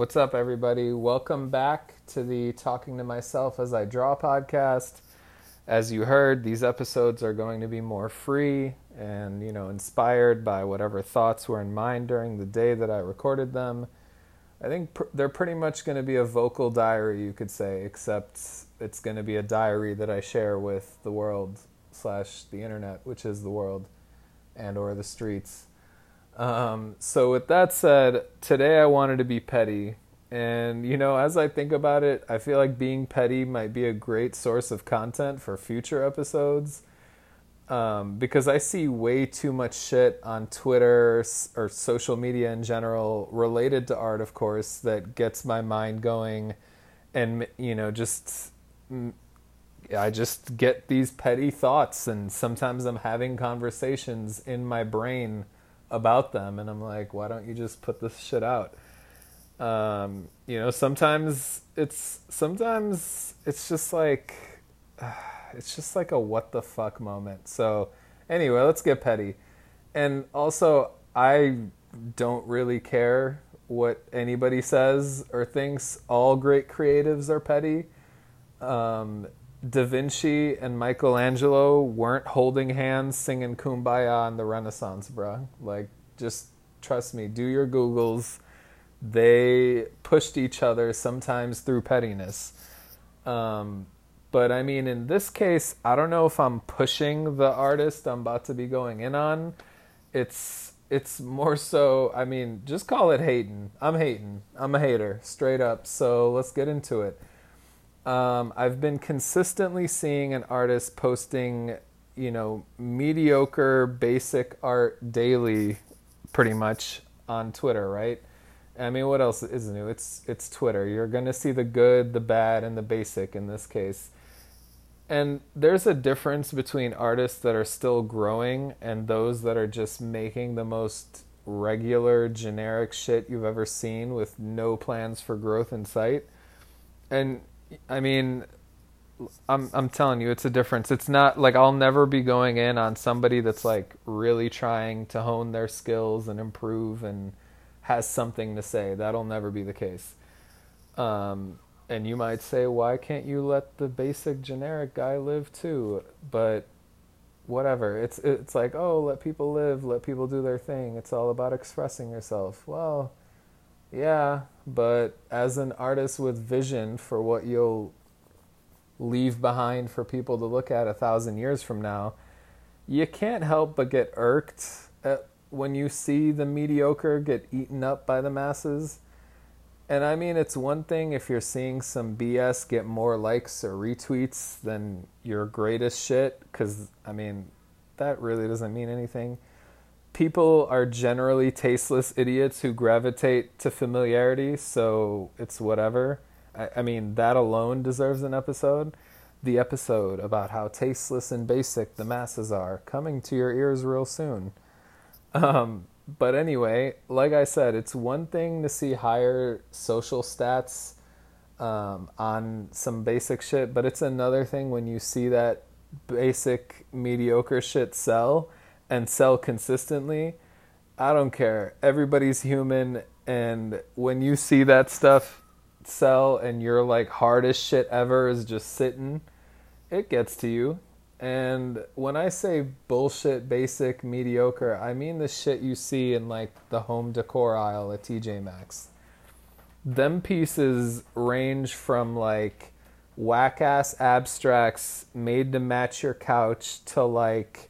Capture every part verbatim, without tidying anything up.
What's up, everybody? Welcome back to the Talking to Myself as I Draw podcast. As you heard, these episodes are going to be more free and, you know, inspired by whatever thoughts were in mind during the day that I recorded them. I think pr- they're pretty much going to be a vocal diary, you could say, except it's going to be a diary that I share with the world slash the internet, which is the world and or the streets. Um, so with that said, today I wanted to be petty. And, you know, as I think about it, I feel like being petty might be a great source of content for future episodes. Um, because I see way too much shit on Twitter or social media in general related to art, of course, that gets my mind going. And, you know, just, I just get these petty thoughts. And sometimes I'm having conversations in my brain about them, and I'm like, why don't you just put this shit out? Um, you know, sometimes it's, sometimes it's just like, uh, it's just like a what the fuck moment. So anyway, let's get petty. And also, I don't really care what anybody says or thinks. All great creatives are petty. Um, Da Vinci and Michelangelo weren't holding hands singing Kumbaya in the Renaissance, bruh. Like, just trust me, do your Googles. They pushed each other sometimes through pettiness. Um, but, I mean, in this case, I don't know if I'm pushing the artist I'm about to be going in on. It's, it's more so, I mean, just call it hating. I'm hating. I'm a hater, straight up. So let's get into it. Um, I've been consistently seeing an artist posting, you know, mediocre, basic art daily, pretty much, on Twitter, right? I mean, what else is new? It's it's Twitter. You're going to see the good, the bad, and the basic in this case. And there's a difference between artists that are still growing and those that are just making the most regular, generic shit you've ever seen with no plans for growth in sight. And I mean, I'm I'm telling you, it's a difference. It's not like I'll never be going in on somebody that's like really trying to hone their skills and improve and has something to say. That'll never be the case. Um, and you might say, why can't you let the basic generic guy live too? But whatever. It's it's like, oh, let people live, let people do their thing. It's all about expressing yourself. Well, yeah, but as an artist with vision for what you'll leave behind for people to look at a thousand years from now, you can't help but get irked at when you see the mediocre get eaten up by the masses. And I mean, it's one thing if you're seeing some B S get more likes or retweets than your greatest shit, because, I mean, that really doesn't mean anything. People are generally tasteless idiots who gravitate to familiarity, so it's whatever. I, I mean, that alone deserves an episode. The episode about how tasteless and basic the masses are, coming to your ears real soon. Um, but anyway, like I said, it's one thing to see higher social stats um, on some basic shit, but it's another thing when you see that basic, mediocre shit sell, and sell consistently. I don't care. Everybody's human, and when you see that stuff sell and your like hardest shit ever is just sitting, it gets to you. And when I say bullshit, basic, mediocre, I mean the shit you see in like the home decor aisle at T J Maxx. Them pieces range from like whack-ass abstracts made to match your couch to like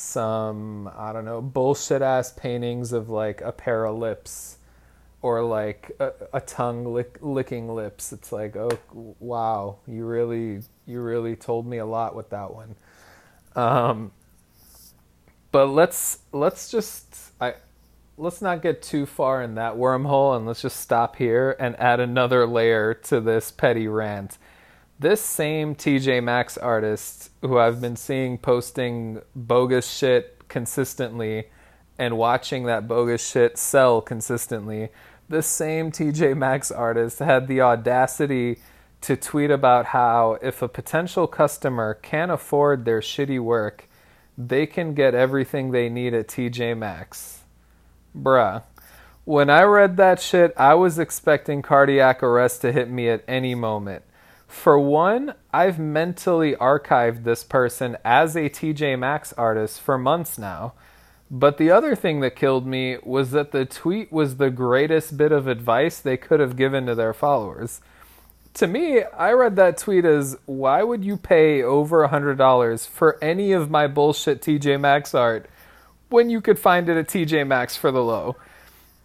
some, I don't know, bullshit-ass paintings of, like, a pair of lips or, like, a, a tongue lick, licking lips. It's like, oh, wow, you really you really told me a lot with that one. Um, but let's let's just, I let's not get too far in that wormhole, and let's just stop here and add another layer to this petty rant. This same T J Maxx artist who I've been seeing posting bogus shit consistently and watching that bogus shit sell consistently, this same T J Maxx artist had the audacity to tweet about how if a potential customer can't afford their shitty work, they can get everything they need at T J Maxx. Bruh. When I read that shit, I was expecting cardiac arrest to hit me at any moment. For one, I've mentally archived this person as a T J Maxx artist for months now. But the other thing that killed me was that the tweet was the greatest bit of advice they could have given to their followers. To me, I read that tweet as, why would you pay over one hundred dollars for any of my bullshit T J Maxx art when you could find it at T J Maxx for the low?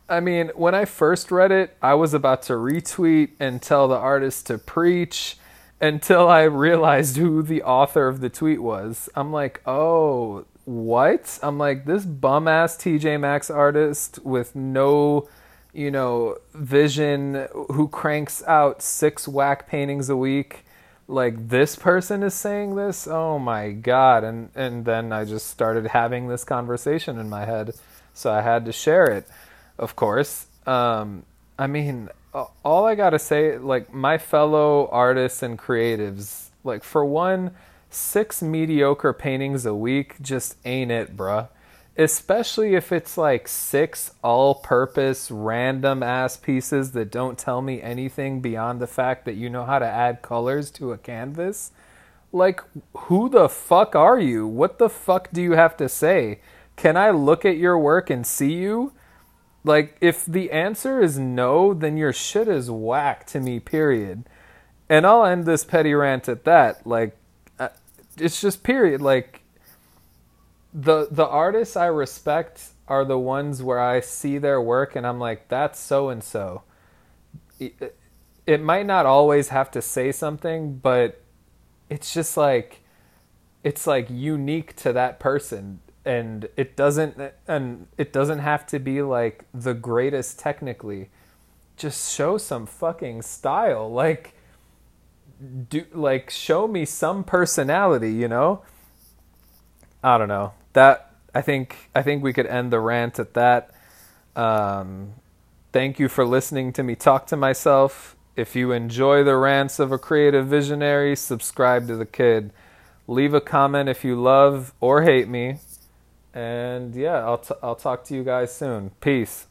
I mean, when I first read it, I was about to retweet and tell the artist to preach until I realized who the author of the tweet was. I'm like, oh... what? I'm like, this bum-ass T J Maxx artist with no, you know, vision, who cranks out six whack paintings a week, like, this person is saying this? Oh my god. And, and then I just started having this conversation in my head, so I had to share it, of course. Um, I mean, all I gotta say, like, my fellow artists and creatives, like, for one... six mediocre paintings a week just ain't it, bruh. Especially if it's like six all-purpose, random-ass pieces that don't tell me anything beyond the fact that you know how to add colors to a canvas. Like, who the fuck are you? What the fuck do you have to say? Can I look at your work and see you? Like, if the answer is no, then your shit is whack to me, period. And I'll end this petty rant at that. Like, it's just period. Like, the the artists I respect are the ones where I see their work and I'm like, that's so-and-so. It, it might not always have to say something, but it's just like, it's like unique to that person. And it doesn't, and it doesn't have to be like the greatest technically. Just show some fucking style. Like, do like show me some personality, you know? I don't know. That I think I think we could end the rant at that. Um, thank you for listening to me talk to myself. If you enjoy the rants of a creative visionary, subscribe to the kid. Leave a comment if you love or hate me. And yeah, I'll t- I'll talk to you guys soon. Peace.